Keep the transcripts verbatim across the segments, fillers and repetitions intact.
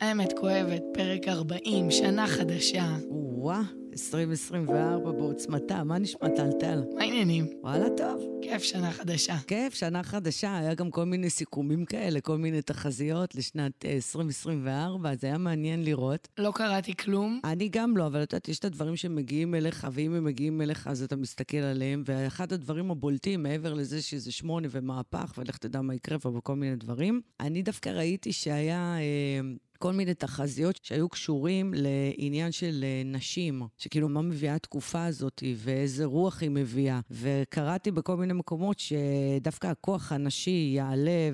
האמת כואבת, פרק ארבעים, שנה חדשה. וואה, עשרים עשרים וארבע בעוצמתה, מה נשמע טלטל? מה העניינים? וואלה טוב. כיף שנה חדשה. כיף שנה חדשה, היה גם כל מיני סיכומים כאלה, כל מיני תחזיות לשנת עשרים עשרים וארבע, זה היה מעניין לראות. לא קראתי כלום. אני גם לא, אבל יודעת, יש את הדברים שמגיעים אליך, ואם הם מגיעים אליך אז אתה מסתכל עליהם, ואחד הדברים הבולטים, מעבר לזה שזה שמונה ומהפך, ולך תדע מה יקרה פה בכל מיני דברים, אני דווקא ראיתי שהיה... כל מיני תחזיות שהיו קשורים לעניין של נשים, שכאילו מה מביאה התקופה הזאת ואיזה רוח היא מביאה. וקראתי בכל מיני מקומות שדווקא הכוח הנשי יעלה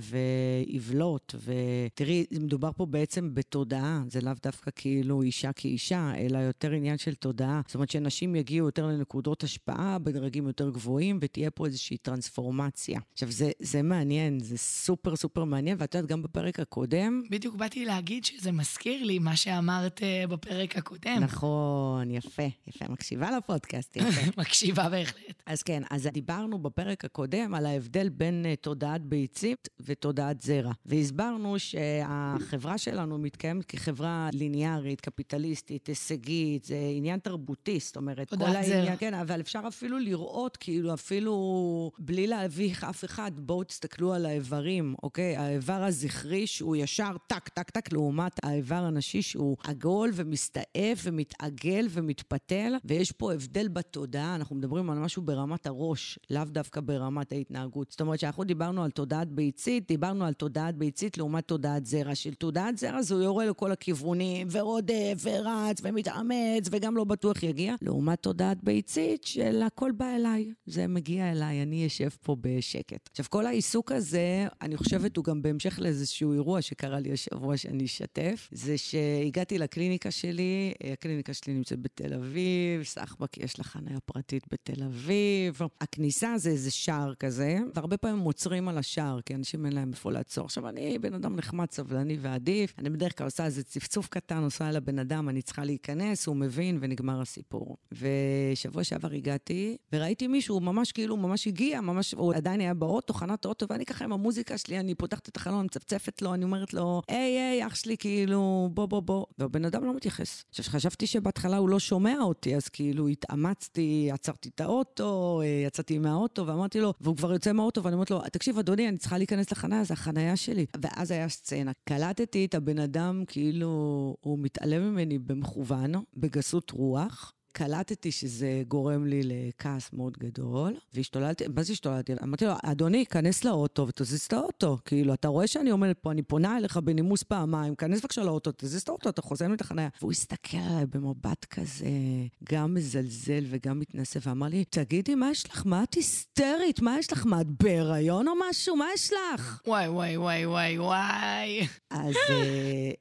ויבלוט, ותראי, מדובר פה בעצם בתודעה, זה לאו דווקא כאילו אישה כאישה, אלא יותר עניין של תודעה. זאת אומרת שנשים יגיעו יותר לנקודות השפעה, בדרגים יותר גבוהים, ותהיה פה איזושהי טרנספורמציה. עכשיו זה, זה מעניין, זה סופר סופר מעניין, ואת יודעת גם בפרק הקודם. בדיוק באתי להגיד ש... זה מזכיר לי מה שאמרת בפרק הקודם. נכון, יפה, יפה, מקשיבה לפודקאסט, יפה. מקשיבה בהחלט. אז כן, אז דיברנו בפרק הקודם על ההבדל בין תודעת ביצים ותודעת זרע, והסברנו שהחברה שלנו מתקיימת כחברה ליניארית, קפיטליסטית, הישגית, זה עניין תרבותי, זאת אומרת, כל העניין, כן, אבל אפשר אפילו לראות, כאילו אפילו בלי להביך אף אחד, בואו תסתכלו על האיברים, אוקיי? האיבר הזכרי שהוא ישר טק, טק, טק, לעומת האיבר הנשי שהוא עגול ומסתעף ומתעגל ומתפתל, ויש פה הבדל בתודעה, אנחנו מדברים על משהו ברמת הראש, לאו דווקא ברמת ההתנהגות. זאת אומרת שאנחנו דיברנו על תודעת ביצית, דיברנו על תודעת ביצית לעומת תודעת זרע, של תודעת זרע זו יורה לכל הכיוונים, ורודף ורץ ומתאמץ וגם לא בטוח יגיע, לעומת תודעת ביצית של הכל בא אליי, זה מגיע אליי, אני יושב פה בשקט. עכשיו כל העיסוק הזה, אני חושבת הוא גם בהמשך לאיזשהו אירוע שקרה לי השבוע שאני שתף, זה שהגעתי לקליניקה שלי, הקליניקה שלי נמצאת בתל אביב, סחבק יש לה חניה פרטית בתל אביב, הכניסה זה איזה שער כזה, והרבה פעמים מוצרים על השער, כי אנשים אין להם איפה לעצור. עכשיו אני בן אדם נחמד, סבלני ועדיף, אני בדרך כלל עושה איזה צפצוף קטן, עושה על הבן אדם, אני צריכה להיכנס, הוא מבין ונגמר הסיפור. ושבוע שעבר הגעתי, וראיתי מישהו, ממש כאילו, ממש הגיע, ממש, הוא עדיין היה באוטו, חנת אוטו, ואני ככה עם המוזיקה שלי, אני פותחת את החלון, מצפצפת לו, אני אומרת לו, היי, היי, אח שלי, כאילו, בוא, בוא, בוא, והבן אדם לא מתייחס. עכשיו, חשבתי שבהתחלה הוא לא שומע אותי, אז כאילו התאמצתי, עצרתי את האוטו, יצאתי מהאוטו, ואמרתי לו, והוא כבר יוצא מהאוטו, ואני אומרת לו, תקשיב, אדוני, אני צריכה להיכנס לחניה, זה החניה שלי. ואז היה סצנה. קלטתי את הבן אדם, כאילו, הוא מתעלם ממני במכוון, בגסות רוח, קלטתי שזה גורם לי לכעס מאוד גדול, והשתוללתי, מה זה השתוללתי? אמרתי לו, אדוני, כנס לאוטו ותזיז את האוטו, כאילו, אתה רואה שאני עומדת פה, אני פונה אליך בנימוס פעמיים, כנס בבקשה לאוטו, תזיז את האוטו, אתה חוזר לי את החניה. והוא הסתכל עליי במבט כזה, גם מזלזל וגם מתנשא, ואמר לי, תגידי, מה יש לך? מה את היסטרית? מה יש לך? מה את בהיריון או משהו? מה יש לך? וואי, וואי, וואי, וואי, וואי. אז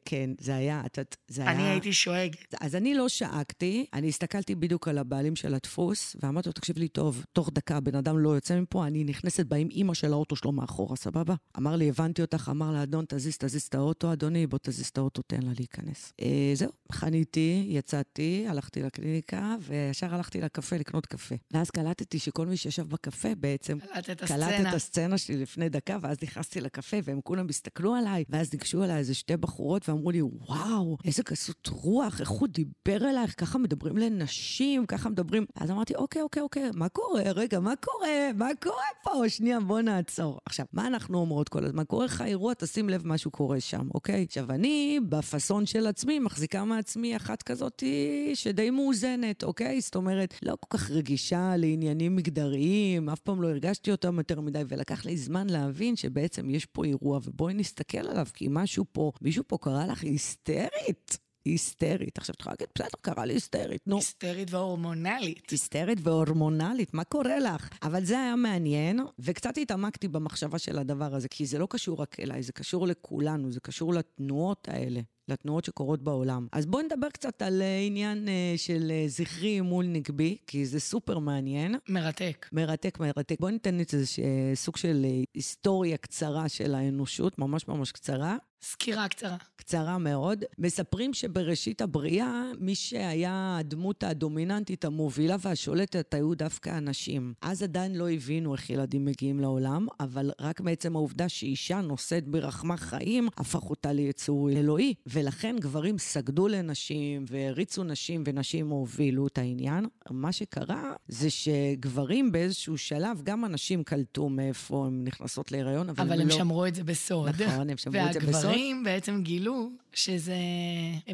כן, זה היה, זה היה... אני הייתי שואג. אז אני לא שעקתי, אני הסתכל בדיוק על הבעלים של הדפוס, ואמרתי לו, תקשיב לי טוב, תוך דקה, בן אדם לא יוצא מפה, אני נכנסת בה עם אמא של האוטו שלו מאחורה, סבבה? אמר לי, הבנתי אותך, אמר לה, אדון, תזיז, תזיז את האוטו, אדוני, בוא תזיז את האוטו, תן לה להיכנס. זהו, חניתי, יצאתי, הלכתי לקליניקה, וישר הלכתי לקפה, לקנות קפה. ואז קלטתי שכל מי שישב בקפה בעצם, קלט את הסצנה שלי לפני דקה, ואז נכנסתי לקפה, והם כולם הסתכלו עליי, ואז ניגשו אליי איזה שתי בחורות, ואמרו לי, וואו, איזה גסות רוח, איך הוא דיבר אלייך, ככה מדברים לנשים. נשים, ככה מדברים. אז אמרתי, אוקיי, אוקיי, אוקיי, מה קורה? רגע, מה קורה? מה קורה פה? שנייה, בוא נעצור. עכשיו, מה אנחנו אומרות כל הזמן? קורה לך אירוע, תשים לב משהו קורה שם, אוקיי? עכשיו, אני, בפסון של עצמי, מחזיקה מעצמי אחת כזאת שדי מאוזנת, אוקיי? זאת אומרת, לא כל כך רגישה לעניינים מגדריים, אף פעם לא הרגשתי אותם יותר מדי, ולקח לי זמן להבין שבעצם יש פה אירוע, ובואי נסתכל עליו, כי משהו פה, מישהו פה קרא לך היסטרית. היסטרית, עכשיו תוכל להגיד, בסדר, קרא לי היסטרית, נו. היסטרית והורמונלית. היסטרית והורמונלית, מה קורה לך? אבל זה היה מעניין, וקצת התעמקתי במחשבה של הדבר הזה, כי זה לא קשור רק אליי, זה קשור לכולנו, זה קשור לתנועות האלה. לתנועות שקורות בעולם. אז בואו נדבר קצת על עניין של זכרי מול נגבי, כי זה סופר מעניין. מרתק. מרתק, מרתק. בואו ניתן את זה סוג של היסטוריה קצרה של האנושות, ממש ממש קצרה. סקירה קצרה. קצרה מאוד. מספרים שבראשית הבריאה, מי שהיה הדמות הדומיננטית, המובילה והשולטת, היו דווקא הנשים. אז עדיין לא הבינו איך ילדים מגיעים לעולם, אבל רק מעצם העובדה שאישה נושאת ברחמה חיים, הפך אותה ליצור אלוהי. ולכן גברים סגדו לנשים, והריצו נשים, ונשים הובילו את העניין. מה שקרה, זה שגברים באיזשהו שלב, גם הנשים קלטו מאיפה הן נכנסות להיריון, אבל, אבל הם, הם לא... שמרו את זה בסוד. נכון, הם שמרו את זה בסוד. גברים בעצם גילו שזה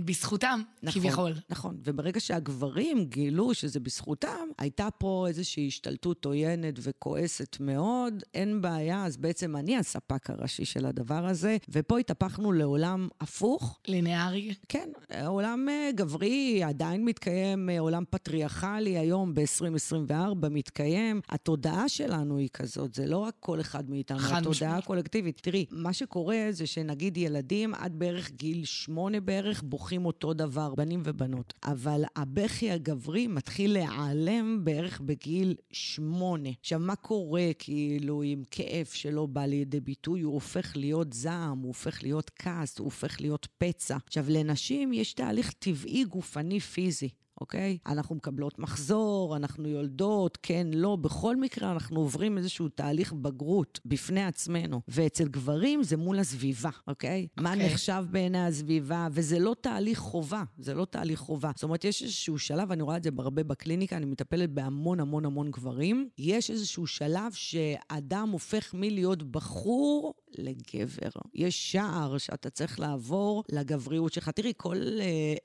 בזכותם, נכון, כביכול. נכון, וברגע שהגברים גילו שזה בזכותם, הייתה פה איזושהי השתלטות עוינת וכועסת מאוד, אין בעיה, אז בעצם אני הספק הראשי של הדבר הזה, ופה התהפכנו לעולם הפוך. לינארי. כן, עולם גברי עדיין מתקיים, עולם פטריארכלי היום ב-עשרים עשרים וארבע מתקיים, התודעה שלנו היא כזאת, זה לא רק כל אחד מאיתנו, התודעה הקולקטיבית. תראי, מה שקורה זה שנגיד ילדים עד בערך גיל שמונה בערך בוכים אותו דבר, בנים ובנות. אבל הבכי הגברי מתחיל להיעלם בערך בגיל שמונה. עכשיו, מה קורה כאילו אם כאב שלא בא לידי ביטוי, הוא הופך להיות זעם, הוא הופך להיות כעס, הוא הופך להיות פצע. עכשיו, לנשים יש תהליך טבעי גופני פיזי. אוקיי? אנחנו מקבלות מחזור, אנחנו יולדות, כן, לא, בכל מקרה אנחנו עוברים איזשהו תהליך בגרות בפני עצמנו, ואצל גברים זה מול הסביבה, אוקיי? מה נחשב בעיני הסביבה, וזה לא תהליך חובה, זה לא תהליך חובה. זאת אומרת, יש איזשהו שלב, אני רואה את זה הרבה בקליניקה, אני מטפלת בהמון המון המון גברים, יש איזשהו שלב שאדם הופך מלהיות בחור לגבר. יש שער שאתה צריך לעבור לגבריות שלך. תראי, כל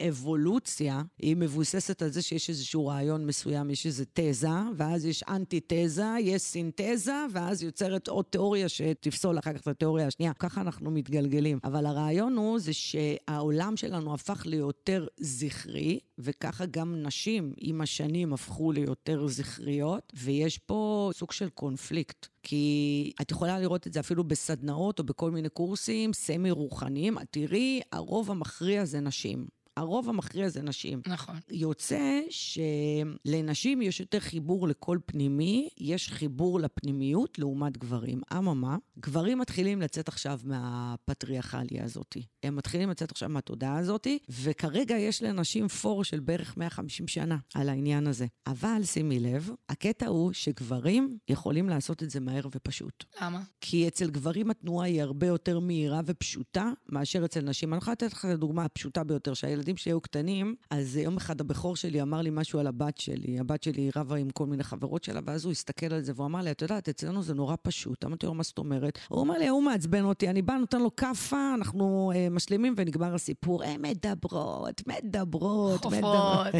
אבולוציה היא מבוססת על זה שיש איזשהו רעיון מסוים, יש איזו תזה, ואז יש אנטי-תזה, יש סינתזה, ואז יוצרת עוד תיאוריה שתפסול אחר כך את התיאוריה השנייה. ככה אנחנו מתגלגלים. אבל הרעיון הוא זה שהעולם שלנו הפך ליותר זכרי, וככה גם נשים עם השנים הפכו ליותר זכריות, ויש פה סוג של קונפליקט. כי את יכולה לראות את זה אפילו בסדנאות או בכל מיני קורסים, סמי רוחניים. תראי, הרוב המכריע זה נשים. הרוב המכריע זה נשים. נכון. יוצא שלנשים יש יותר חיבור לכל פנימי, יש חיבור לפנימיות לעומת גברים. אממה, גברים מתחילים לצאת עכשיו מהפטריארכליה הזאת. הם מתחילים לצאת עכשיו מהתודעה הזאת, וכרגע יש לנשים פור של בערך מאה וחמישים שנה על העניין הזה. אבל שימי לב, הקטע הוא שגברים יכולים לעשות את זה מהר ופשוט. למה? כי אצל גברים התנועה היא הרבה יותר מהירה ופשוטה מאשר אצל נשים. אני יכולה לתת לך לדוגמה הפשוטה ביותר שהילד ילדים שהיו קטנים, אז יום אחד הבכור שלי אמר לי משהו על הבת שלי, הבת שלי רבה עם כל מיני חברות שלה, ואז הוא הסתכל על זה, והוא אמר לי, את יודעת, אצלנו זה נורא פשוט, אמרתי לו, מה זאת אומרת? הוא אומר לי, הוא מעצבן אותי, אני בא, נותן לו קפה, אנחנו אה, משלימים, ונגמר הסיפור, הם מדברות, מדברות, חופות. מדברות.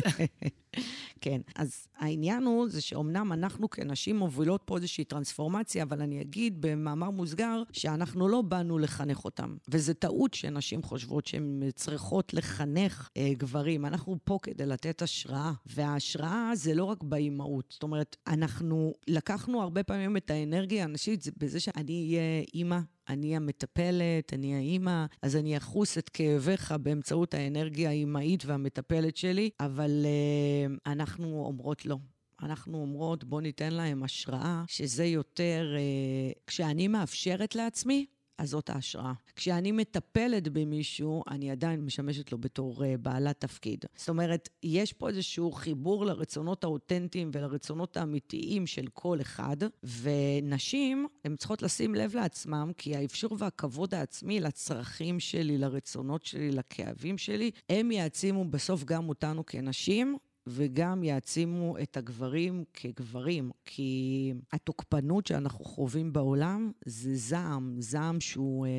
כן, אז העניין הוא, זה שאומנם אנחנו כנשים מובילות פה איזושהי טרנספורמציה, אבל אני אגיד במאמר מוסגר, שאנחנו לא באנו לחנך אותם, וזה טעות שנשים חושבות שהן צריכות לחנך אה, גברים, אנחנו פה כדי לתת השראה, וההשראה זה לא רק באימהות, זאת אומרת, אנחנו לקחנו הרבה פעמים את האנרגיה הנשית, בזה שאני אהיה אימא, אני המטפלת, אני האמא, אז אני אחוס את כאביך באמצעות האנרגיה האמאית והמטפלת שלי, אבל uh, אנחנו אומרות לא. אנחנו אומרות בוא ניתן להם השראה, שזה יותר, uh, כשאני מאפשרת לעצמי, אז זאת ההשראה. כשאני מטפלת במישהו, אני עדיין משמשת לו בתור uh, בעלת תפקיד. זאת אומרת, יש פה איזשהו חיבור לרצונות האותנטיים ולרצונות האמיתיים של כל אחד, ונשים, הן צריכות לשים לב לעצמם, כי האפשור והכבוד העצמי לצרכים שלי, לרצונות שלי, לכאבים שלי, הם יעצימו בסוף גם אותנו כנשים, וגם יעצימו את הגברים כגברים, כי התוקפנות שאנחנו חווים בעולם זה זעם, זעם שהוא אה,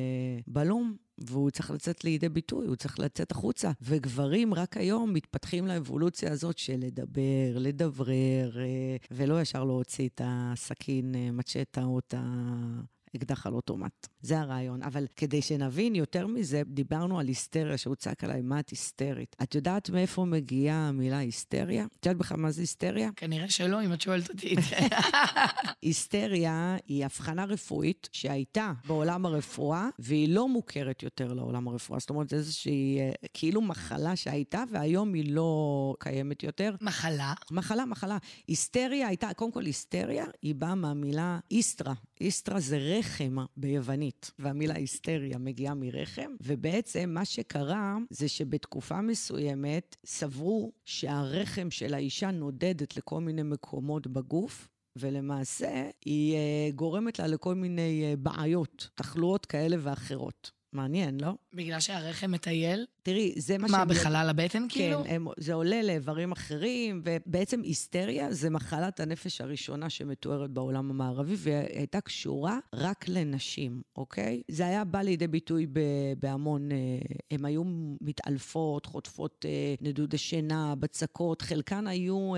בלום, והוא צריך לצאת לידי ביטוי, הוא צריך לצאת החוצה, וגברים רק היום מתפתחים לאבולוציה הזאת של לדבר, לדברר, אה, ולא ישר להוציא את הסכין, אה, מצ'טה או את ה... אקדח על אוטומט. זה הרעיון. אבל כדי שנבין יותר מזה, דיברנו על היסטריה, שהוצק עליי, מה את היסטרית? את יודעת מאיפה מגיעה המילה היסטריה? את יודעת בכלל מה זה היסטריה? כנראה שלא, אם את שואלת אותי. היסטריה היא הבחנה רפואית שהייתה בעולם הרפואה, והיא לא מוכרת יותר לעולם הרפואה. זאת אומרת, זה איזושהי כאילו מחלה שהייתה, והיום היא לא קיימת יותר. מחלה? מחלה, מחלה. היסטריה הייתה, קודם כל היסטריה, היא באה מהמילה איסטרה. איסטרה זה רכב רחם ביוונית, והמילה היסטריה מגיעה מרחם, ובעצם מה שקרה זה שבתקופה מסוימת סברו שהרחם של האישה נודדת לכל מיני מקומות בגוף, ולמעשה היא גורמת לה לכל מיני בעיות, תחלואות כאלה ואחרות. מעניין, לא? בגלל שהרחם מטייל? תראי, זה מה ש... מה, בחלל הבטן כאילו? כן, זה עולה לאיברים אחרים, ובעצם היסטריה זה מחלת הנפש הראשונה שמתוארת בעולם המערבי, והייתה קשורה רק לנשים, אוקיי? זה היה בא לידי ביטוי בהמון, הם היו מתעלפות, חוטפות נדוד השינה, בצקות, חלקן היו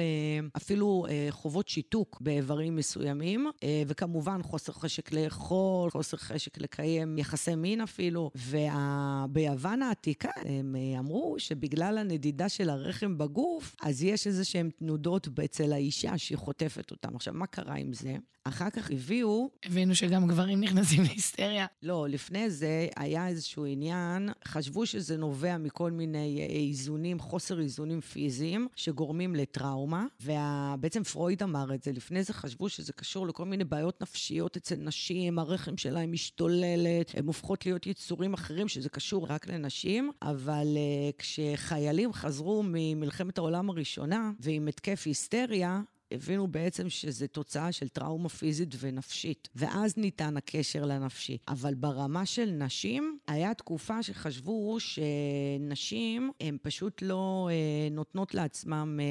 אפילו חובות שיתוק באיברים מסוימים, וכמובן חוסר חשק לאכול, חוסר חשק לקיים יחסי מין אפילו, וביוון העתיקה, הם אמרו שבגלל הנדידה של הרחם בגוף, אז יש איזה שהן תנודות אצל האישה שהיא חוטפת אותם. עכשיו, מה קרה עם זה? אחר כך הביאו... הבינו שגם גברים נכנסים להיסטריה. לא, לפני זה היה איזשהו עניין, חשבו שזה נובע מכל מיני איזונים, חוסר איזונים פיזיים, שגורמים לטראומה, ובעצם פרויד אמר את זה, לפני זה חשבו שזה קשור לכל מיני בעיות נפשיות אצל נשים, הרחם שלהם משתוללת, הם הופכות להיות יצורים אחרים, שזה קשור רק לנשים, אבל uh, כשחיילים חזרו ממלחמת העולם הראשונה, ועם התקף היסטריה, הבינו בעצם שזה תוצאה של טראומה פיזית ונפשית, ואז ניתן הקשר לנפשי. אבל ברמה של נשים, היה תקופה שחשבו שנשים, הן פשוט לא אה, נותנות לעצמם אה,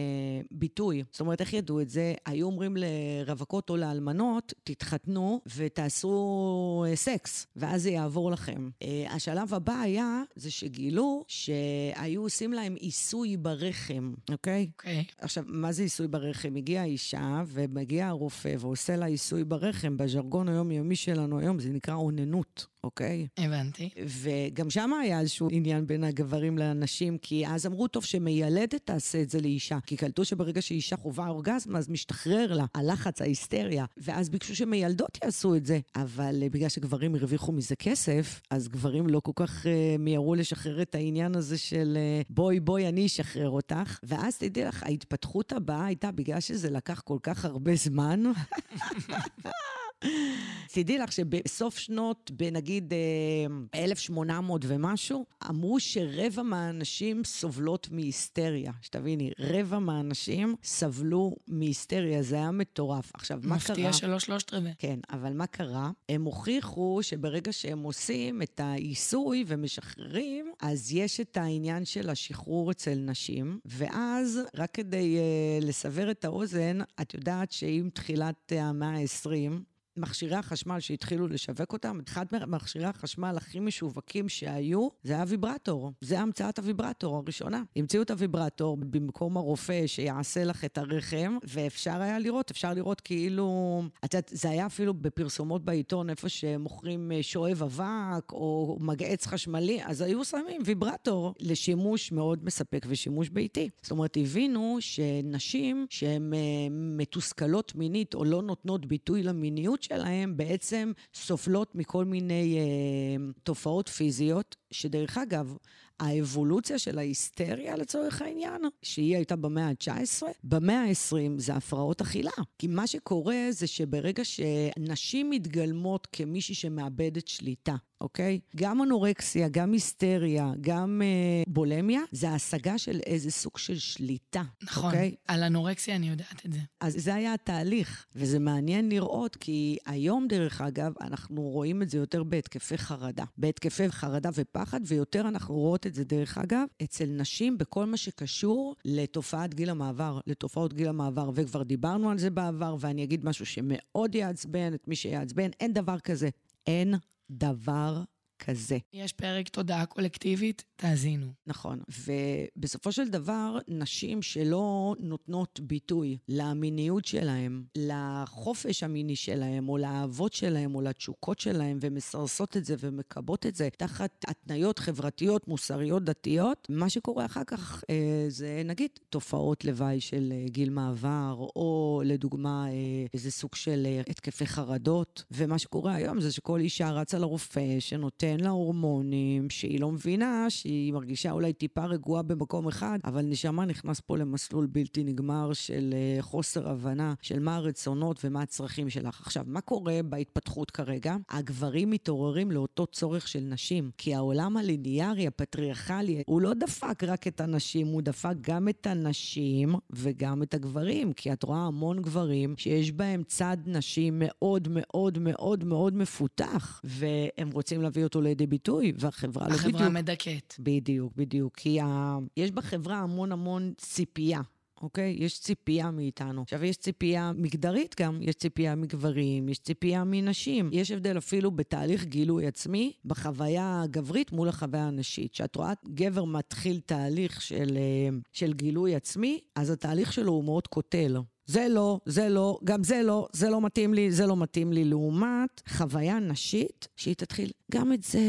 ביטוי. זאת אומרת, איך ידעו את זה? היו אומרים לרווקות או לאלמנות, תתחתנו ותעשו אה, סקס, ואז זה יעבור לכם. אה, השלב הבא היה, זה שגילו שהיו עושים להם עיסוי ברחם, אוקיי? אוקיי. עכשיו, מה זה עיסוי ברחם? הגיעה אישה ומגיע הרופא ועושה לה עיסוי ברחם, בז'רגון היומיומי שלנו היום זה נקרא אוננות, אוקיי? הבנתי. וגם שם היה איזשהו עניין בין הגברים לאנשים, כי אז אמרו טוב שמיילדת תעשה את זה לאישה, כי קלטו שברגע שאישה חובה אורגזמה אז משתחרר לה הלחץ, ההיסטריה, ואז ביקשו שמיילדות יעשו את זה, אבל בגלל שגברים הרוויחו מזה כסף, אז גברים לא כל כך uh, מיירו לשחרר את העניין הזה של uh, בואי בואי אני אשחרר אותך, ואז תדעי לך, ההתפתחות הבאה הייתה בגלל שזה לקח כל כך הרבה זמן. תדעי לך שבסוף שנות, בנגיד אלף שמונה מאות ומשהו, אמרו שרבע מהאנשים סובלות מהיסטריה. שתביני, רבע מהאנשים סבלו מהיסטריה, זה היה מטורף. עכשיו, מה קרה? מפתיע שלא שלושת רבע. כן, אבל מה קרה? הם הוכיחו שברגע שהם עושים את העיסוי ומשחררים, אז יש את העניין של השחרור אצל נשים, ואז רק כדי uh, לסבר את האוזן, את יודעת שעם תחילת המאה ה-עשרים, מכשירי החשמל שהתחילו לשווק אותם, אחד מכשירי החשמל הכי משווקים שהיו, זה היה ויברטור. זה המצאת הויברטור הראשונה. המציאו את הויברטור במקום הרופא שיעשה לך את הרחם, ואפשר היה לראות, אפשר לראות כאילו, זה היה אפילו בפרסומות בעיתון, איפה שמוכרים שואב אבק, או מגעץ חשמלי, אז היו שמים ויברטור לשימוש מאוד מספק ושימוש ביתי. זאת אומרת, הבינו שנשים שהן מתוסכלות מינית, או לא נותנות ביטוי למיניות, שלהם בעצם סופלות מכל מיני אה, תופעות פיזיות, שדרך אגב, האבולוציה של ההיסטריה לצורך העניין, שהיא הייתה במאה ה-תשע עשרה, במאה ה-עשרים זה הפרעות אכילה. כי מה שקורה זה שברגע שנשים מתגלמות כמישהי שמאבדת שליטה, אוקיי? גם אנורקסיה, גם היסטריה, גם אה, בולמיה, זה ההשגה של איזה סוג של שליטה. נכון, אוקיי? על אנורקסיה אני יודעת את זה. אז זה היה התהליך, וזה מעניין לראות, כי היום דרך אגב, אנחנו רואים את זה יותר בהתקפי חרדה. בהתקפי חרדה ופחד, ויותר אנחנו רואות את זה דרך אגב, אצל נשים בכל מה שקשור לתופעת גיל המעבר, לתופעות גיל המעבר, וכבר דיברנו על זה בעבר, ואני אגיד משהו שמאוד יעצבן, את מי שיעצבן, אין דבר כזה, אין דבר כזה. יש פרק תודעה קולקטיבית, תאזינו. נכון, ובסופו של דבר, נשים שלא נותנות ביטוי למיניות שלהם, לחופש המיני שלהם, או לאהבות שלהם, או לתשוקות שלהם, ומסרסות את זה ומקבות את זה, תחת התניות חברתיות, מוסריות, דתיות, מה שקורה אחר כך, זה נגיד תופעות לוואי של גיל מעבר, או לדוגמה, איזה סוג של התקפי חרדות, ומה שקורה היום זה שכל אישה רצה לרופא שנותן שאין לה הורמונים, שהיא לא מבינה, שהיא מרגישה אולי טיפה רגועה במקום אחד, אבל נשמה נכנס פה למסלול בלתי נגמר של חוסר הבנה, של מה הרצונות ומה הצרכים שלך. עכשיו, מה קורה בהתפתחות כרגע? הגברים מתעוררים לאותו צורך של נשים, כי העולם הליניארי, הפטריארכלי, הוא לא דפק רק את הנשים, הוא דפק גם את הנשים וגם את הגברים, כי את רואה המון גברים שיש בהם צד נשי מאוד מאוד מאוד מאוד מפותח, והם רוצים להביא אותו לידי ביטוי, והחברה לא בדיוק. החברה מדכאת. בדיוק, בדיוק, כי ה... יש בחברה המון המון ציפייה. אוקיי? יש ציפייה מאיתנו. עכשיו, יש ציפייה מגדרית גם, יש ציפייה מגברים, יש ציפייה מנשים. יש הבדל אפילו בתהליך גילוי עצמי, בחוויה הגברית מול החוויה הנשית. שאת רואה, גבר מתחיל תהליך של, של גילוי עצמי, אז התהליך שלו הוא מאוד כותל. זה לא, זה לא, גם זה לא, זה לא מתאים לי, זה לא מתאים לי, לעומת חוויה נשית, שהיא תתחיל גם את זה...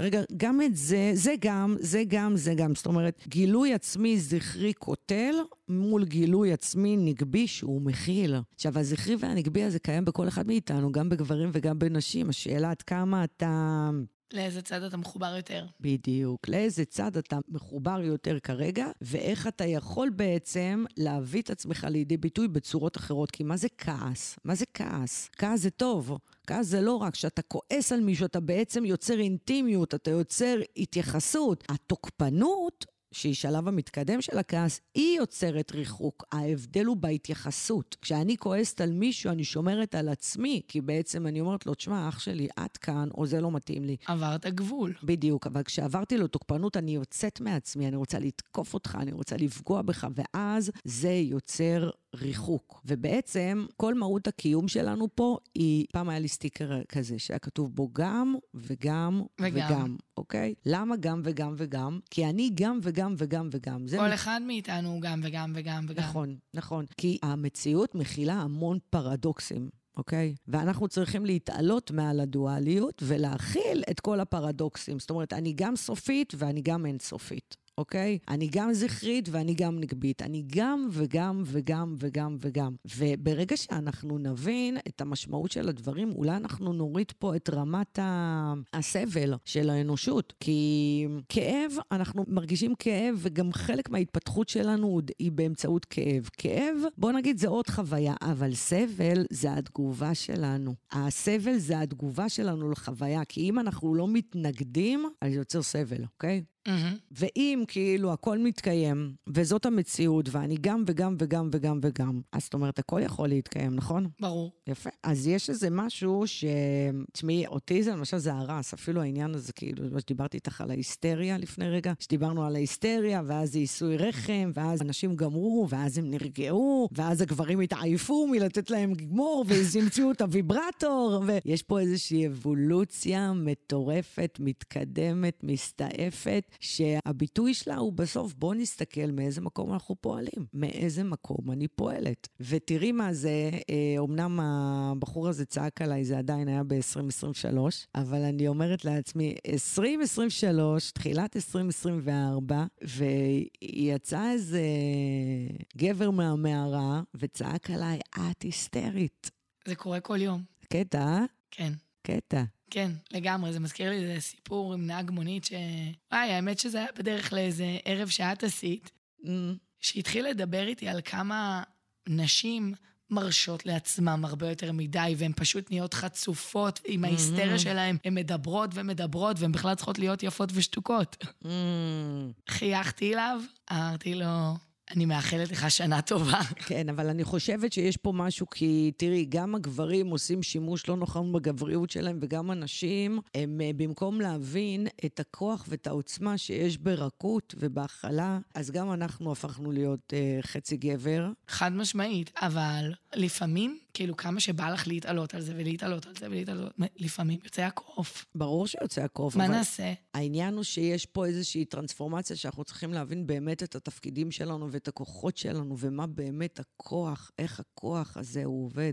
רגע, גם את זה, זה גם, זה גם, זה גם. זאת אומרת, גילוי עצמי זכרי כותל, מול גילוי עצמי נגבי שהוא מכיל. עכשיו, הזכרי והנגבי הזה קיים בכל אחד מאיתנו, גם בגברים וגם בנשים. השאלה עד כמה אתה... לאיזה צד אתה מחובר יותר. בדיוק. לאיזה צד אתה מחובר יותר כרגע, ואיך אתה יכול בעצם להביא את עצמך לידי ביטוי בצורות אחרות. כי מה זה כעס? מה זה כעס? כעס זה טוב. כעס זה לא רק שאתה כועס על מישהו, אתה בעצם יוצר אינטימיות, אתה יוצר התייחסות. התוקפנות, שהיא שלב המתקדם של הכעס, היא יוצרת ריחוק. ההבדל הוא בהתייחסות. כשאני כועסת על מישהו, אני שומרת על עצמי, כי בעצם אני אומרת לו, תשמע, אח שלי, עד כאן, או זה לא מתאים לי. עברת הגבול. בדיוק, אבל כשעברתי לו תוקפנות, אני יוצאת מעצמי, אני רוצה לתקוף אותך, אני רוצה לפגוע בך, ואז זה יוצר ריחוק. ובעצם, כל מהות הקיום שלנו פה, היא, פעם היה לי סטיקר כזה, שהיה כתוב בו גם, וגם, וגם. וגם. אוקיי? למה גם וגם וגם? כי אני גם וגם וגם וגם. כל מצ... אחד מאיתנו הוא גם וגם וגם וגם. נכון, נכון. כי המציאות מכילה המון פרדוקסים, אוקיי? ואנחנו צריכים להתעלות מעל הדואליות ולהכיל את כל הפרדוקסים. זאת אומרת, אני גם סופית ואני גם אינסופית. אוקיי? אני גם זכרית ואני גם נגבית. אני גם וגם וגם וגם וגם. וברגע שאנחנו נבין את המשמעות של הדברים, אולי אנחנו נוריד פה את רמת הסבל של האנושות. כי כאב, אנחנו מרגישים כאב, וגם חלק מההתפתחות שלנו היא באמצעות כאב. כאב, בוא נגיד, זה עוד חוויה, אבל סבל זה התגובה שלנו. הסבל זה התגובה שלנו לחוויה, כי אם אנחנו לא מתנגדים, אז יוצר סבל, אוקיי? Mm-hmm. ואם כאילו הכל מתקיים וזאת המציאות ואני גם וגם וגם וגם וגם, אז זאת אומרת הכל יכול להתקיים, נכון? ברור. יפה. אז יש איזה משהו ש... תשמעי, אותי זה למשל זה הרס, אפילו העניין הזה כאילו שדיברתי איתך על ההיסטריה לפני רגע, שדיברנו על ההיסטריה ואז זה עיסוי רחם ואז אנשים גמרו ואז הם נרגעו ואז הגברים התעייפו מלתת להם גמור והזמציאו את הוויברטור ויש פה איזושהי אבולוציה מטורפת, מתקדמת, מסתעפת שהביטוי שלה הוא בסוף, בוא נסתכל מאיזה מקום אנחנו פועלים, מאיזה מקום אני פועלת. ותראי מה זה, אומנם הבחור הזה צעק עליי, זה עדיין היה ב-עשרים עשרים ושלוש, אבל אני אומרת לעצמי, עשרים עשרים ושלוש, תחילת עשרים עשרים וארבע, ויצא איזה גבר מהמערה, וצעק עליי, את היסטרית. זה קורה כל יום. קטע? כן. קטע. כן, לגמרי, זה מזכיר לי, זה סיפור עם נהג מונית ש... וואי, האמת שזה היה בדרך לאיזה ערב שאת עשית, mm. שהתחיל לדבר איתי על כמה נשים מרשות לעצמם הרבה יותר מדי, והן פשוט נהיות חצופות עם mm-hmm. ההיסטריה שלהן, הן מדברות ומדברות, והן בכלל צריכות להיות יפות ושתוקות. Mm. חייכתי אליו, אמרתי לו... אני מאחלת לך שנה טובה. כן, אבל אני חושבת שיש פה משהו, כי תראי, גם הגברים עושים שימוש לא נכון בגבריות שלהם, וגם הנשים, הם במקום להבין את הכוח ואת העוצמה שיש ברכות ובהכלה, אז גם אנחנו הפכנו להיות אה, חצי גבר. חד משמעית, אבל לפעמים, כאילו כמה שבא לך להתעלות על זה, ולהתעלות על זה, ולהתעלות, לפעמים יוצא הקוף. ברור שיוצא הקוף. מה נעשה? העניין הוא שיש פה איזושהי טרנספורמציה, שאנחנו צריכים להבין באמת את התפקידים שלנו, ואת הכוחות שלנו, ומה באמת הכוח, איך הכוח הזה הוא עובד,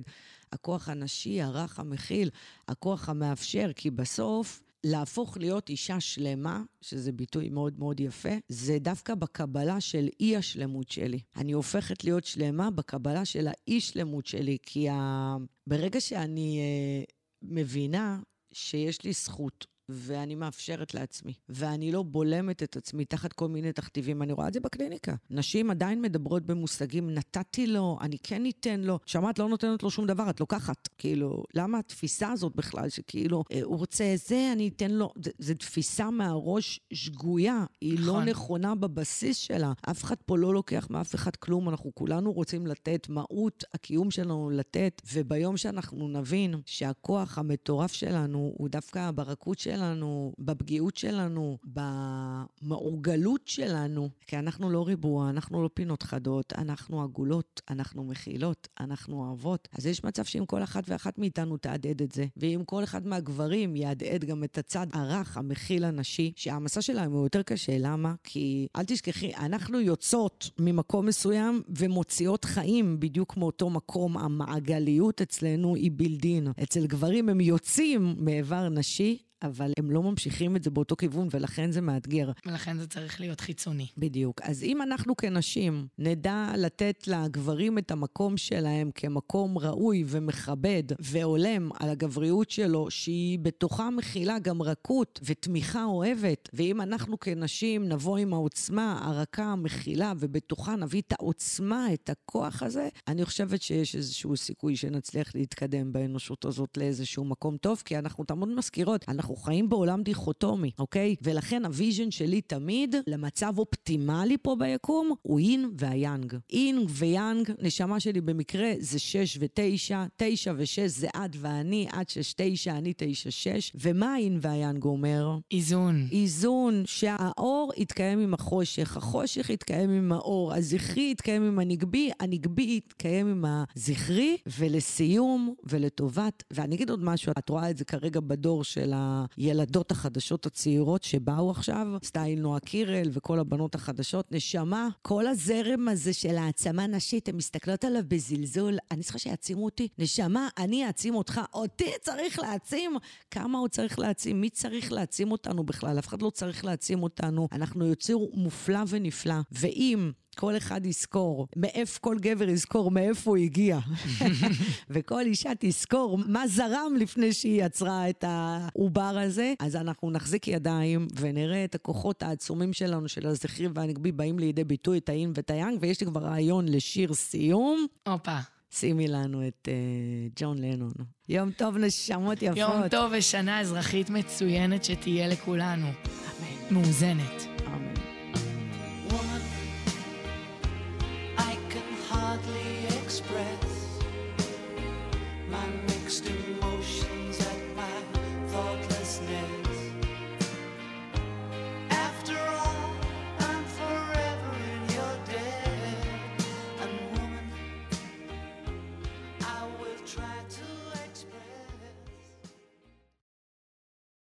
הכוח הנשי, הרך המכיל, הכוח המאפשר, כי בסוף... להפוך להיות אישה שלמה, שזה ביטוי מאוד מאוד יפה, זה דווקא בקבלה של אי השלמות שלי. אני הופכת להיות שלמה בקבלה של האי שלמות שלי, כי ה... ברגע שאני אה, מבינה שיש לי זכות, ואני מאפשרת לעצמי, ואני לא בולמת את עצמי תחת כל מיני תכתיבים. אני רואה את זה בקליניקה. נשים עדיין מדברות במושגים, נתתי לו, אני כן ניתן לו. שמעת, לא נותנת לו שום דבר, את לוקחת. כאילו, למה התפיסה הזאת בכלל, שכאילו, הוא רוצה זה, אני אתן לו, זו תפיסה מהראש שגויה, היא לא נכונה בבסיס שלה. אף אחד פה לא לוקח מאף אחד כלום, אנחנו כולנו רוצים לתת מהות, הקיום שלנו לתת, וביום שאנחנו נבין שהכוח המטורף שלנו הוא דווקא ברקות שלנו, בפגיעות שלנו, במעוגלות שלנו, כי אנחנו לא ריבוע, אנחנו לא פינות חדות, אנחנו עגולות, אנחנו מכילות, אנחנו אוהבות. אז יש מצב שאם כל אחת ואחת מאיתנו תעדד את זה, ואם כל אחד מהגברים יעדד גם את הצד הרך, המכיל הנשי, שהמסע שלהם הוא יותר קשה. למה? כי אל תשכחי, אנחנו יוצאות ממקום מסוים ומוציאות חיים בדיוק מאותו מקום. המעגליות אצלנו היא בילדין. אצל גברים הם יוצאים מעבר נשי, אבל הם לא ממשיכים את זה באותו כיוון, ולכן זה מאתגר. ולכן זה צריך להיות חיצוני. בדיוק. אז אם אנחנו כנשים נדע לתת לגברים את המקום שלהם כמקום ראוי ומכבד ועולם על הגבריות שלו, שהיא בתוכה מכילה גם רכות ותמיכה אוהבת, ואם אנחנו כנשים נבוא עם העוצמה, הרכה, המכילה, ובתוכה נביא את העוצמה, את הכוח הזה, אני חושבת שיש איזשהו סיכוי שנצליח להתקדם באנושות הזאת לאיזשהו מקום טוב, כי אנחנו תמיד מזכירות, אנחנו חיים בעולם דיכוטומי, אוקיי? ולכן הוויז'ן שלי תמיד, למצב אופטימלי פה ביקום, הוא אין והיאנג. אין ויאנג, נשמה שלי במקרה, זה שש ותשע, תשע ושש זה עד ואני, עד שש תשע, אני תשע שש, ומה אין והיאנג אומר? איזון. איזון, שהאור יתקיים עם החושך, החושך יתקיים עם האור, הזכרי יתקיים עם הנגבי, הנגבי יתקיים עם הזכרי, ולסיום, ולטובת, ואני אגיד עוד משהו, את רואה את זה כרגע בדור של הילדות החדשות הצעירות שבאו עכשיו, סטייל נועה קירל וכל הבנות החדשות, נשמה, כל הזרם הזה של העצמה נשית, הן מסתכלות עליו בזלזול, אני צריכה שיעצימו אותי, נשמה, אני אעצים אותך, אותי צריך להעצים, כמה עוד צריך להעצים, מי צריך להעצים אותנו בכלל, אף אחד לא צריך להעצים אותנו, אנחנו יוצרים מופלא ונפלא, ואם כל אחד יזכור, מאיפה כל גבר יזכור, מאיפה הוא הגיע. וכל אישה תזכור מה זרם לפני שהיא יצרה את העובר הזה. אז אנחנו נחזיק ידיים ונראה את הכוחות העצומים שלנו, של הזכרים והנגבי, באים לידי ביטוי את האין ואת היאנג, ויש לי כבר רעיון לשיר סיום. אופה. שימי לנו את uh, ג'ון לנון. יום טוב נשמות יפות. יום טוב ושנה אזרחית מצוינת שתהיה לכולנו. אמן. מאוזנת.